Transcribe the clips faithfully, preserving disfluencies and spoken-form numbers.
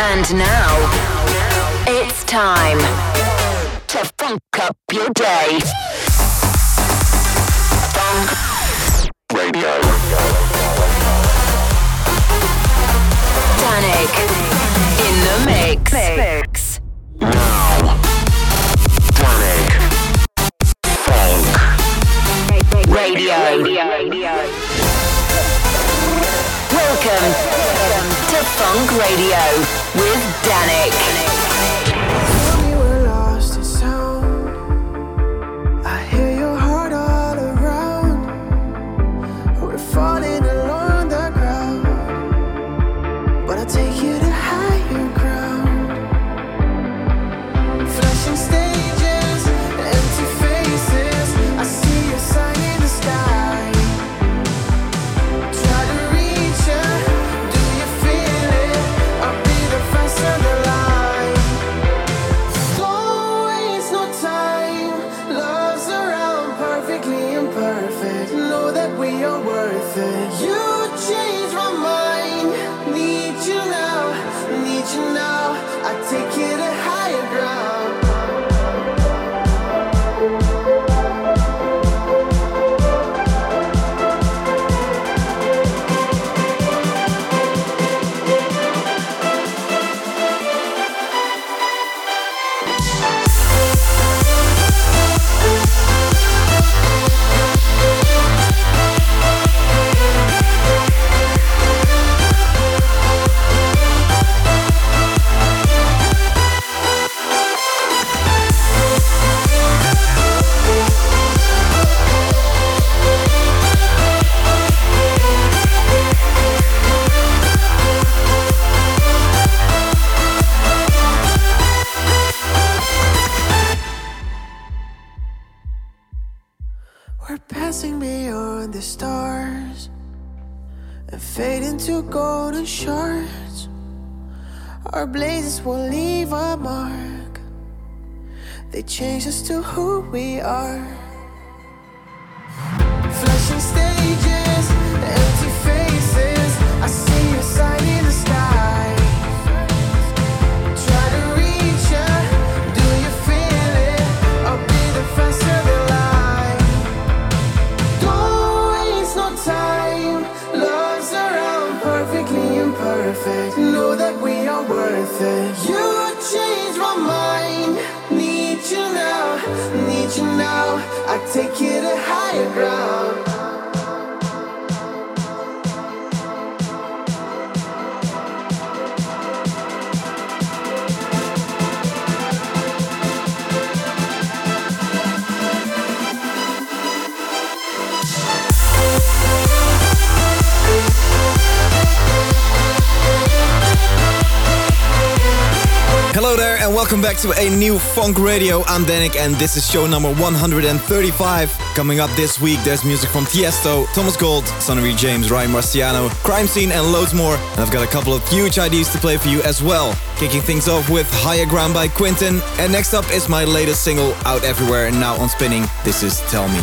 And now, it's time to funk up your day. Funk Radio. Danik in the mix. mix. Now, Danik Funk Radio. Welcome to Funk Radio with Danik. When you were lost in sound, I hear your heart all around. We're falling along the ground, but I'll take you to higher ground. Flashing stages, empty faces, I see a sign in the sky. Our blazes will leave a mark. They change us to who we are. Flashing stages, empty faces, I see your sign in the sky. Try to reach ya, do you feel it? I'll be the first to the line. Don't waste no time, love's around, perfectly imperfect. Know that we worth it. You changed my mind. Need you now. Need you now. I take you to higher ground. Hello there and welcome back to a new Funk Radio. I'm Danik and this is show number one thirty-five. Coming up this week, there's music from Tiësto, Thomas Gold, Sonny James, Ryan Marciano, Crime Scene and loads more. And I've got a couple of huge I Ds to play for you as well. Kicking things off with Higher Ground by Quentin. And next up is my latest single, out everywhere and now on spinning. This is Tell Me.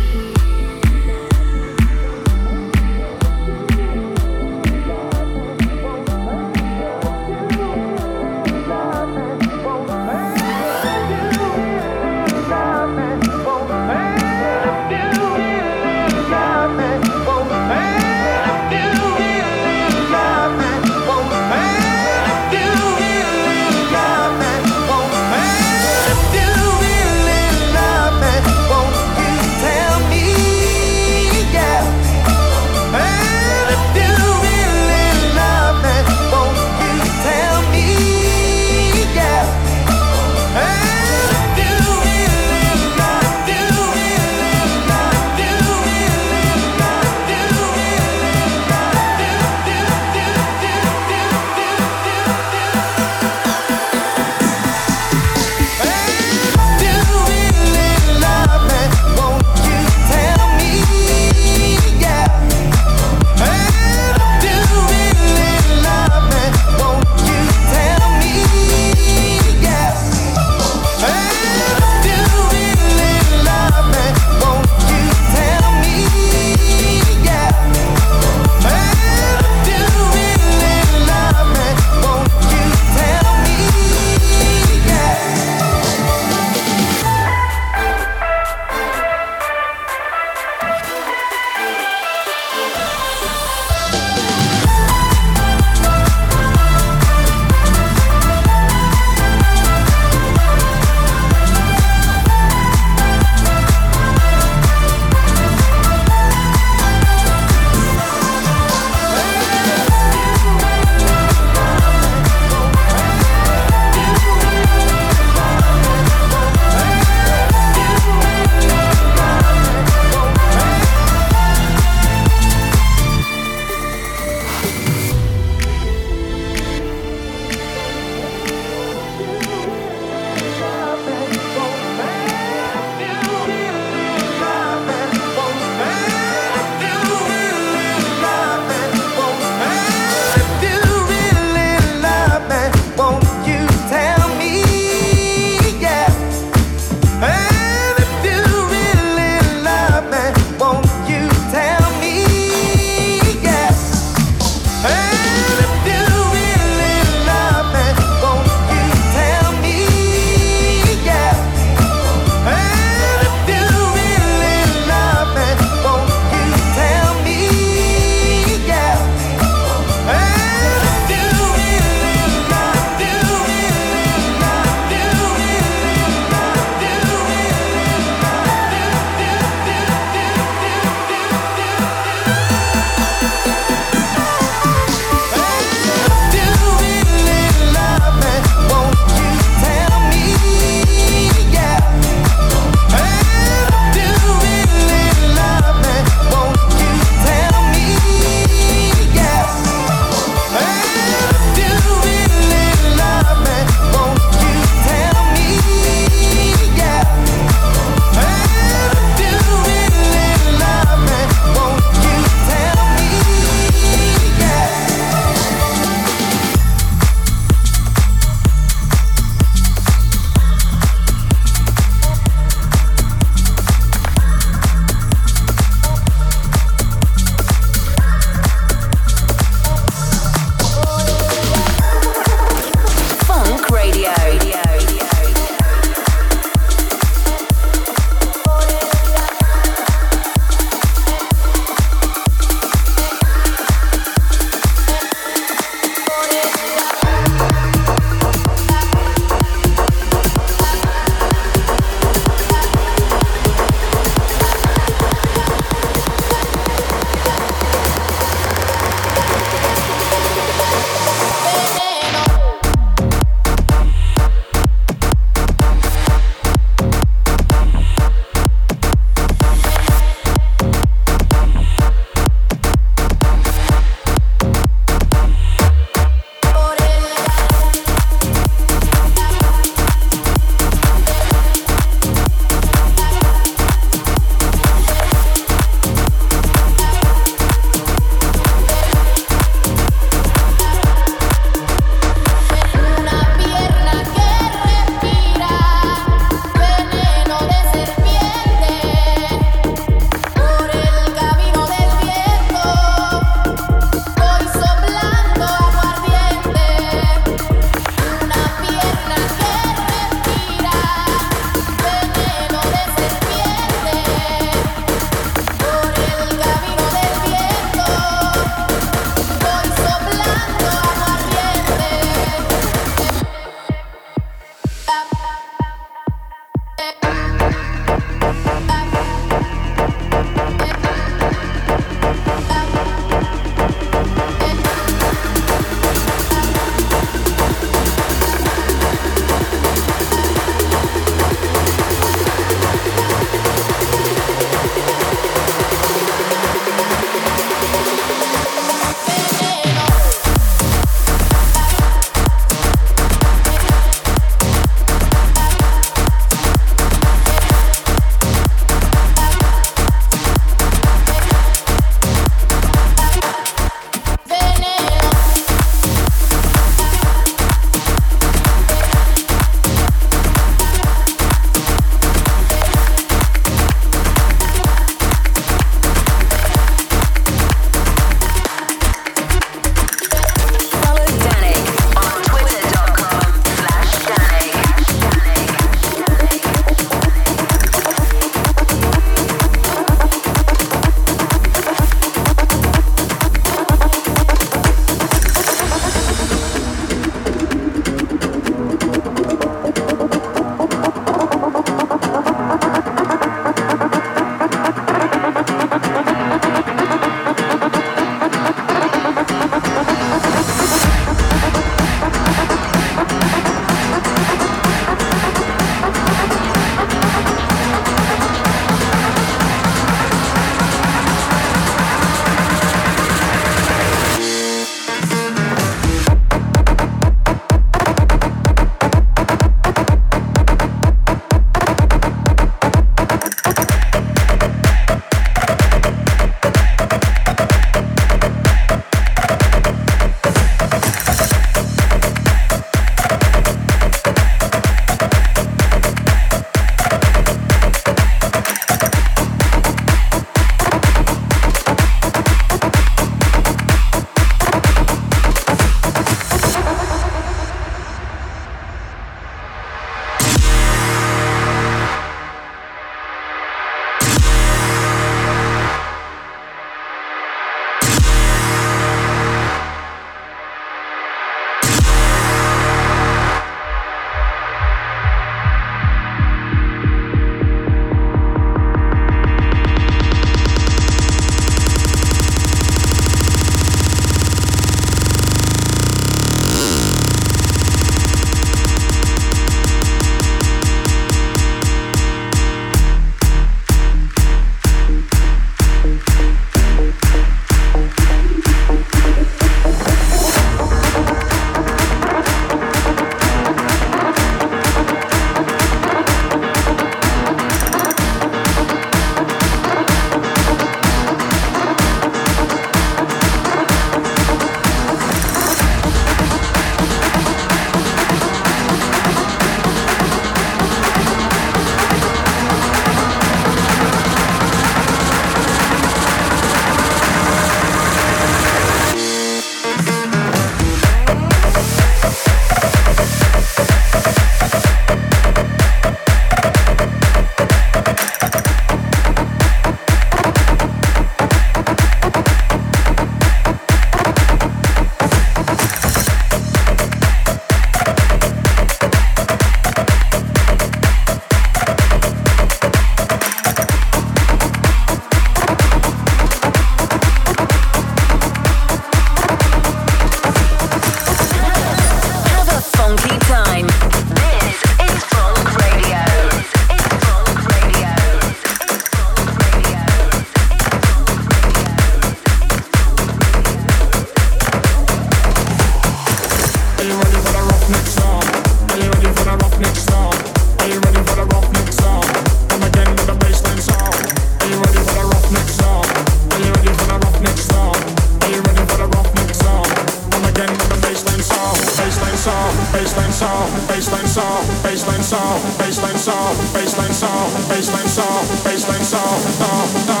song, baseline song, baseline song, baseline song, baseline song, baseline song, song.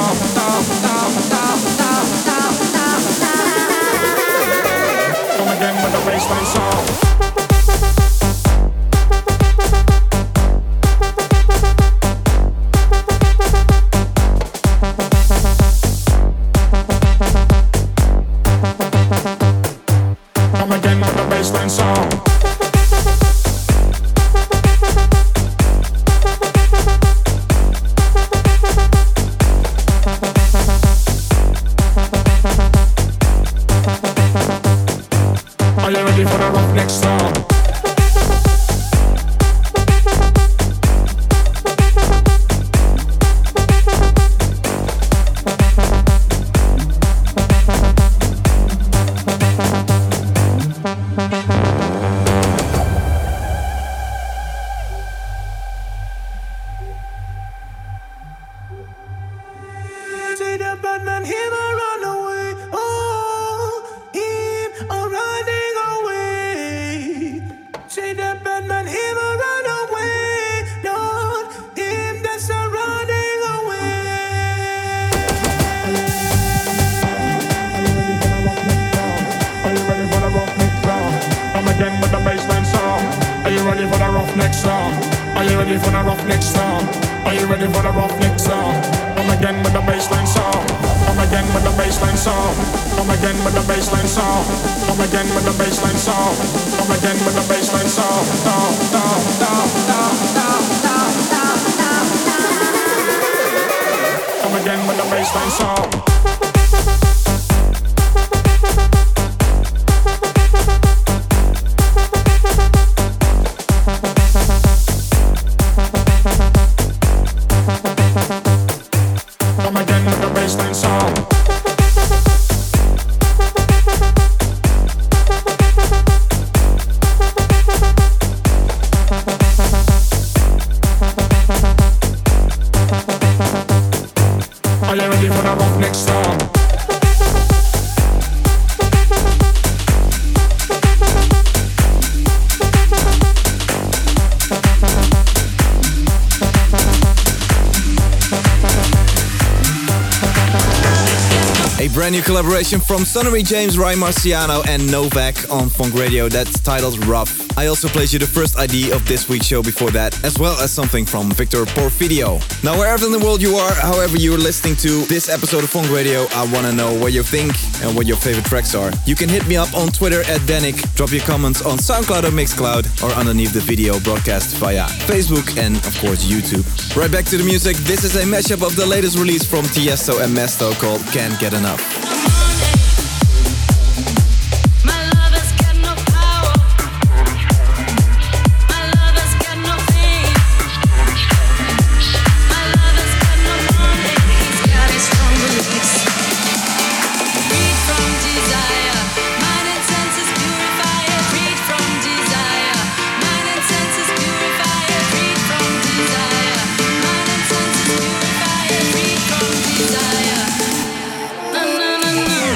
Come again with the baseline song. New collaboration from Sonny James, Ryan Marciano and Novak on Funk Radio, that's titled Rough. I also played you the first I D of this week's show before that, as well as something from Victor Porfidio. Now wherever in the world you are, however you're listening to this episode of Funk Radio, I want to know what you think and what your favorite tracks are. You can hit me up on Twitter at Danik, drop your comments on SoundCloud or Mixcloud, or underneath the video broadcast via Facebook and of course YouTube. Right back to the music, this is a mashup of the latest release from Tiësto and Mesto called Can't Get Enough. No, no, no, no.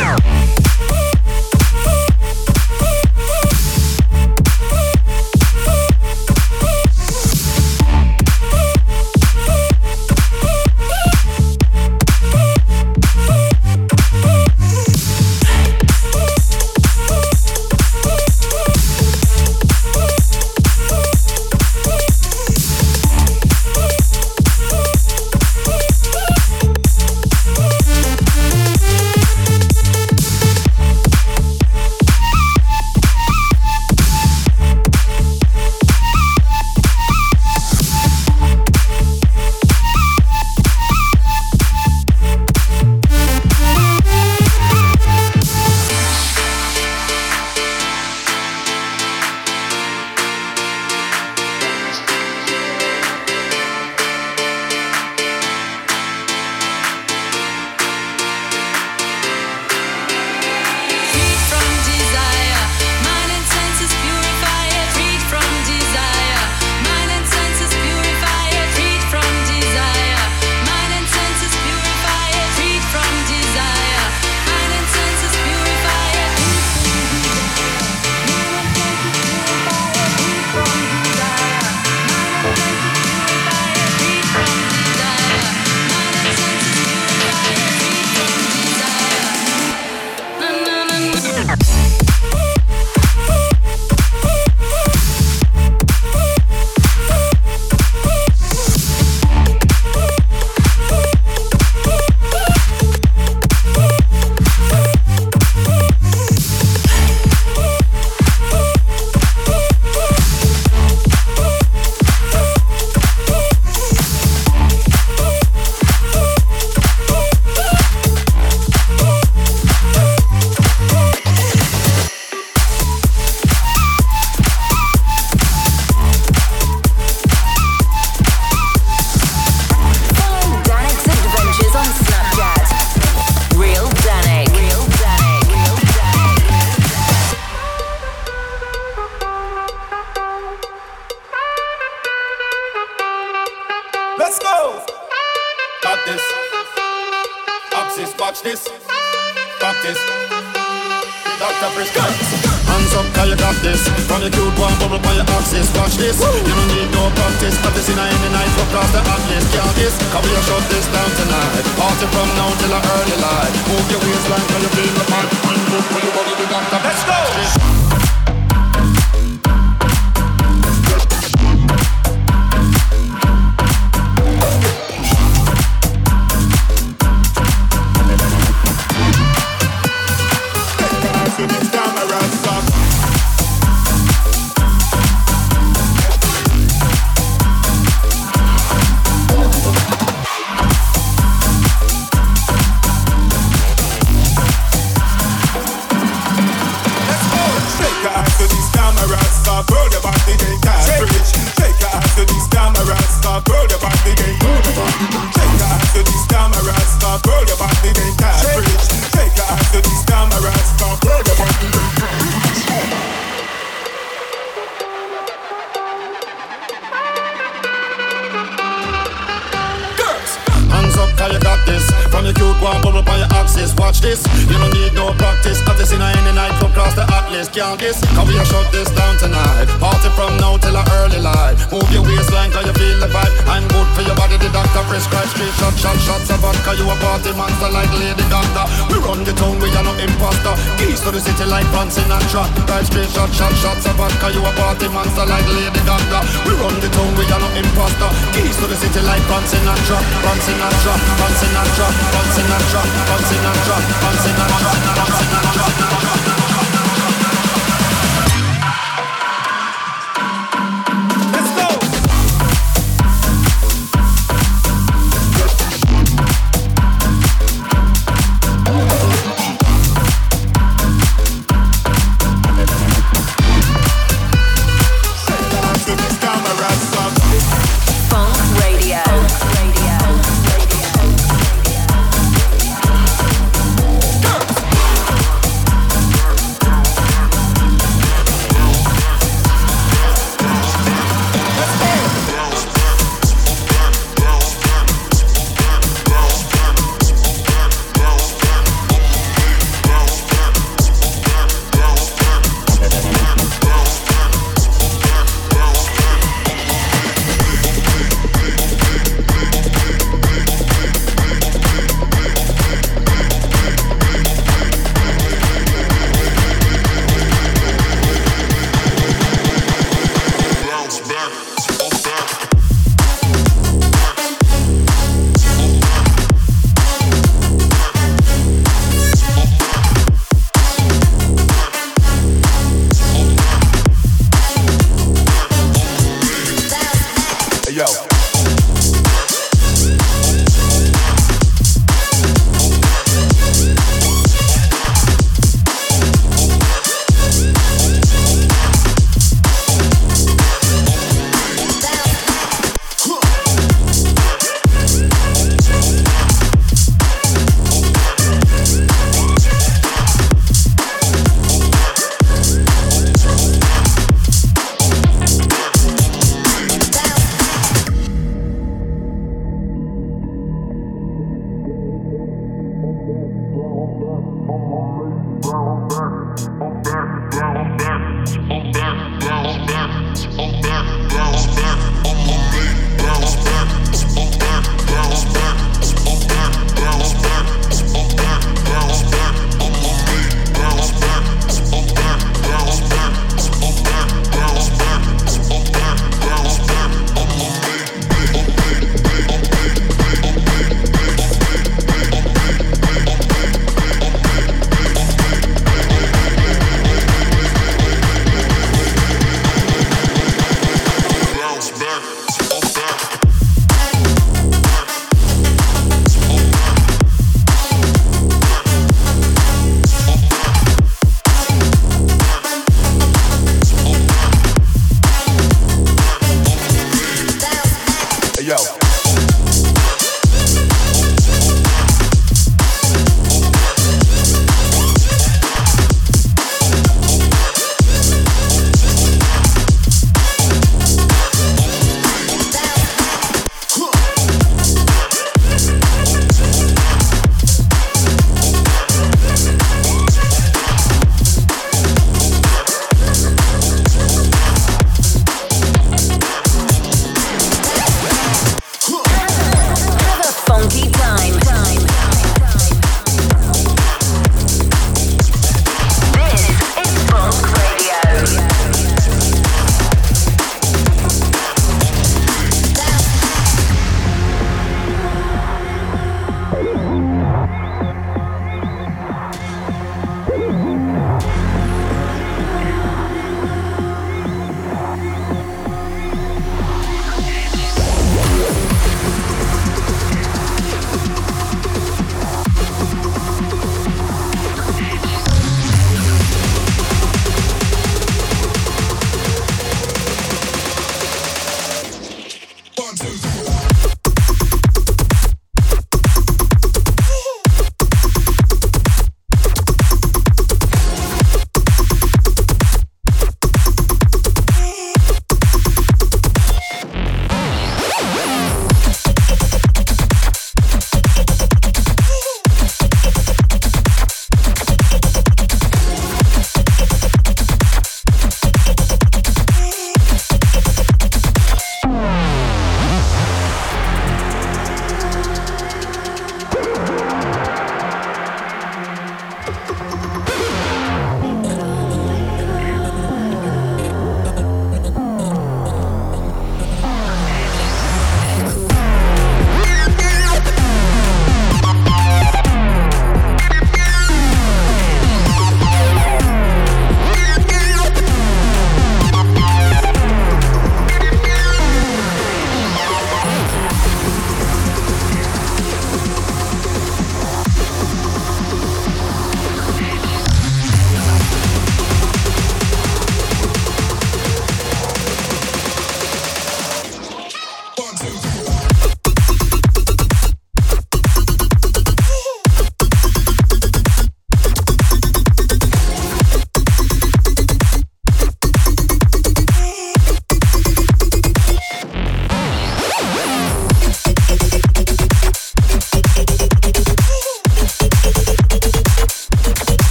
this, watch this, pop this. Doctor Fresh, hands up, call you got this. From the cute one, bubble by your axis, watch this. Woo. You don't need no practice, practice in a any night, fuck off the atlas, kill this. Can we shut this down tonight? Party from now till the early light. Move your waistline, till you feel the vibe. Bring up for your body, the doctor. Let's go!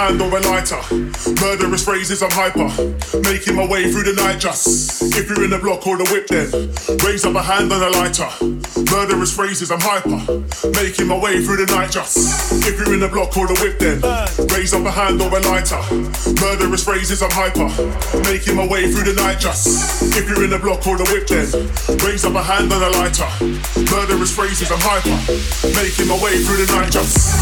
hand or a lighter. Murderous phrases, I'm hyper. Making my way through the night just. If you're in the block or the whip then, raise up a hand and a lighter. Murderous phrases, I'm hyper. Making my way through the night just. If you're in the block or the whip then, raise up a hand or a lighter. Murderous phrases, I'm hyper. Making my way through the night just. If you're in the block or the whip then, raise up a hand and a lighter. Murderous phrases, I'm hyper. Making my way through the night just.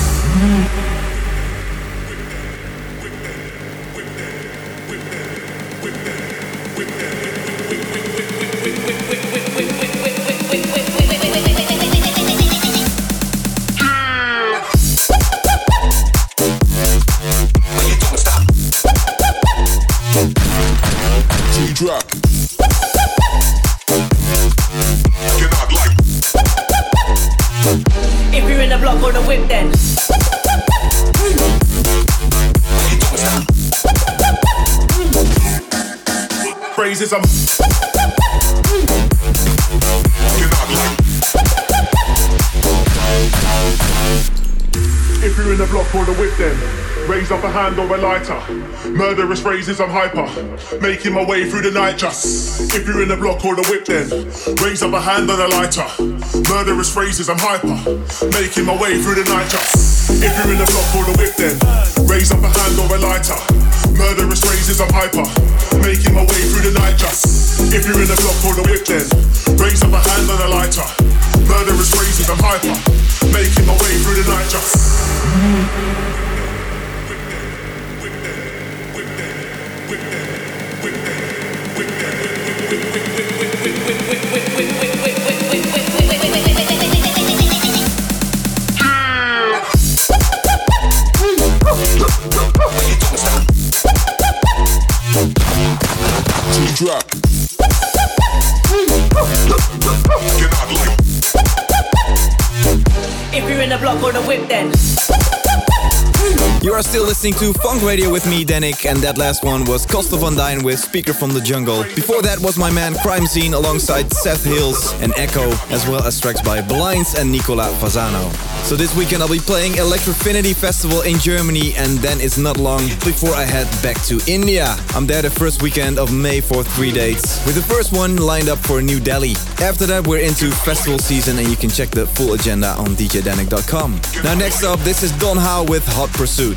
I'm if you're in the block or the whip then, raise up a hand or a lighter. Murderous phrases, I'm hyper. Making my way through the night just. If you're in the block or the whip then, raise up a hand and a lighter. Murderous phrases, I'm hyper. Making my way through the night just. If you're in the block or the whip then, raise up a hand or a lighter. Murderous phrases, I'm hyper. Making my way through the night just. If you're in the block or the whip then, raise up a hand and a lighter. Murderous phrases, I'm hyper. Making my way through the night just. Drop. If you're in the block or the whip then. You are still listening to Funk Radio with me, Danik, and that last one was Costa van Dijn with Speaker from the Jungle. Before that was my man Crime Scene alongside Seth Hills and Echo, as well as tracks by Blinds and Nicola Vazano. So this weekend I'll be playing Electrofinity Festival in Germany, and then it's not long before I head back to India. I'm there the first weekend of May for three dates, with the first one lined up for New Delhi. After that we're into festival season, and you can check the full agenda on D J Denik dot com. Now next up, this is Don Howe with Hot Pursuit. Suit.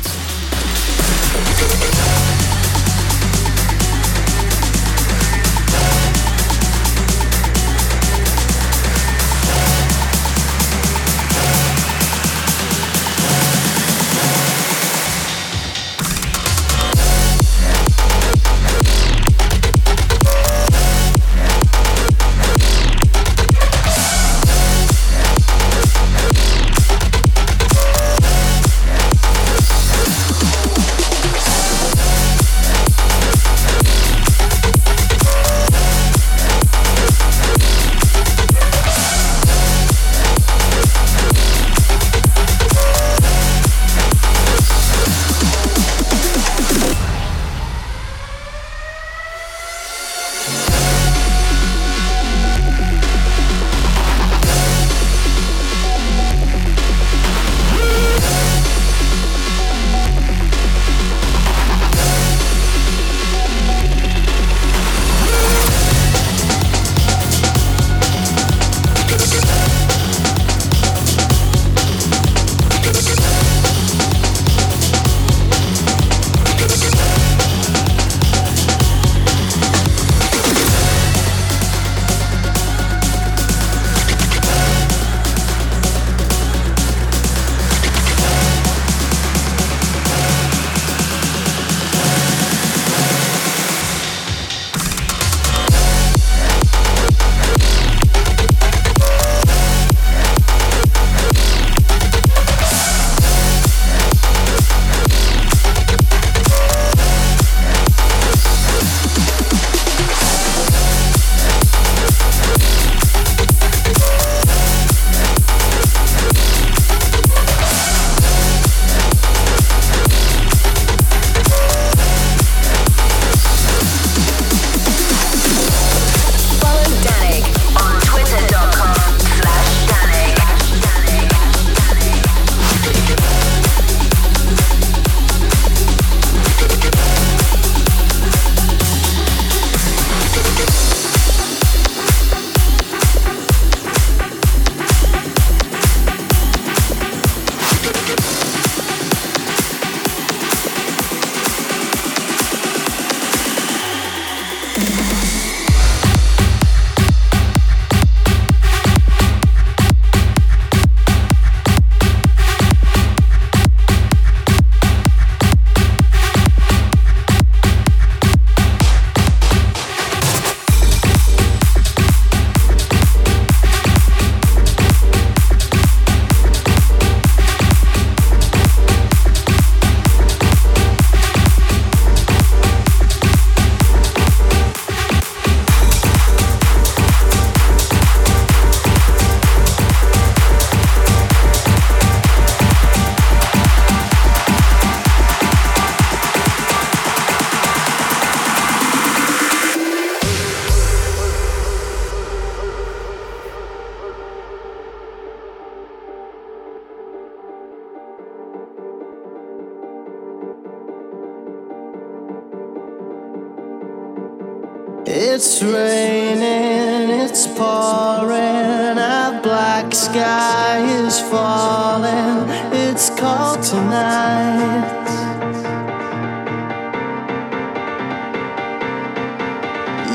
It's raining, it's pouring, a black sky is falling, it's cold tonight.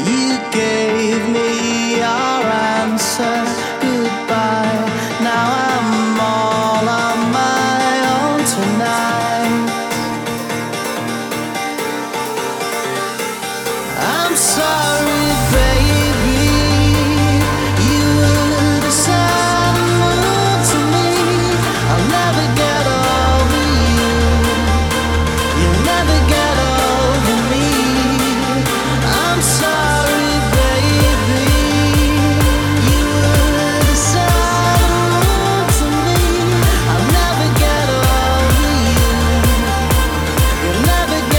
You gave me your answer, goodbye, now I'm all on my own tonight. Sorry, baby, you were the sun moon to me. I'll never get over you. You'll never get over me. I'm sorry, baby, you were the sun moon to me. I'll never get over you. You'll never get over me.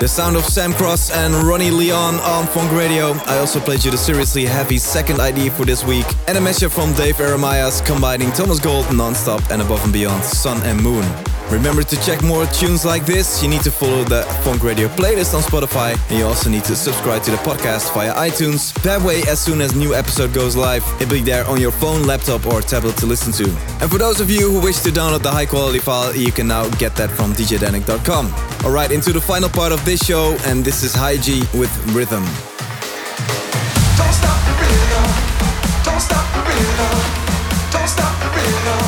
The sound of Sam Cross and Ronnie Leon on Funk Radio. I also played you the seriously heavy second I D for this week, and a mashup from Dave Aramias combining Thomas Gold, Nonstop, and Above and Beyond, Sun and Moon. Remember to check more tunes like this. You need to follow the Funk Radio playlist on Spotify, and you also need to subscribe to the podcast via iTunes. That way, as soon as new episode goes live, it'll be there on your phone, laptop or tablet to listen to. And for those of you who wish to download the high quality file, you can now get that from D J Denik dot com. Alright, into the final part of this show, and this is High G with Rhythm. Don't stop the rhythm. Don't stop the rhythm. Don't stop the rhythm.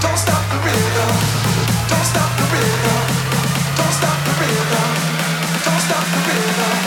Don't stop the rhythm. Don't stop the rhythm. Don't stop the rhythm. Don't stop the rhythm. Don't stop the rhythm. Don't stop the rhythm.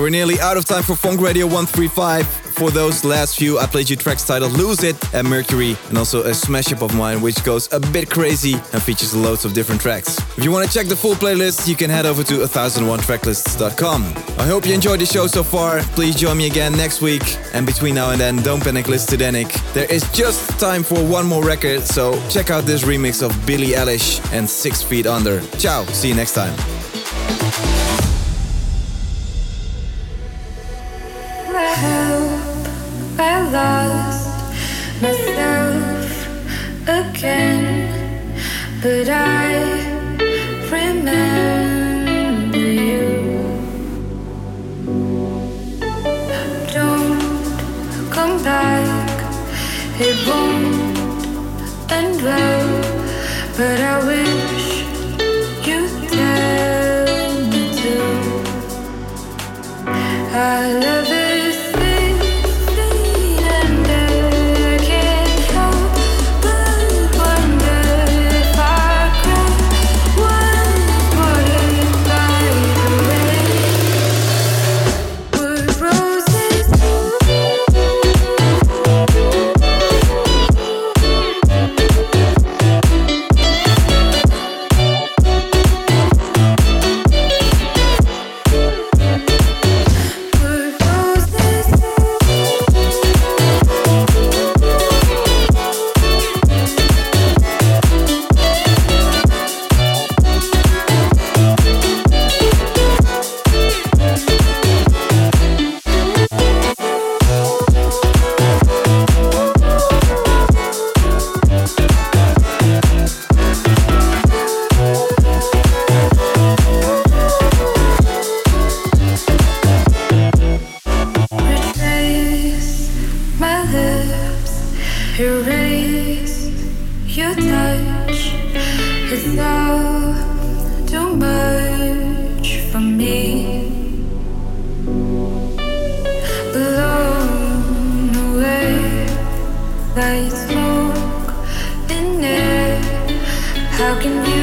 We're nearly out of time for Funk Radio one thirty-five. For those last few, I played you tracks titled Lose It and Mercury, and also a smash-up of mine which goes a bit crazy and features loads of different tracks. If you want to check the full playlist, you can head over to one thousand one tracklists dot com. I hope you enjoyed the show so far. Please join me again next week. And between now and then, don't panic, listen to Danik. There is just time for one more record, so check out this remix of Billie Eilish and Six Feet Under. Ciao, see you next time. But I remember you. Don't come back, it won't end well. But I wish you'd tell me too. I love it, sweet, sweet, and dead. erase your touch. It's all too much for me. Blown away like smoke in air. How can you?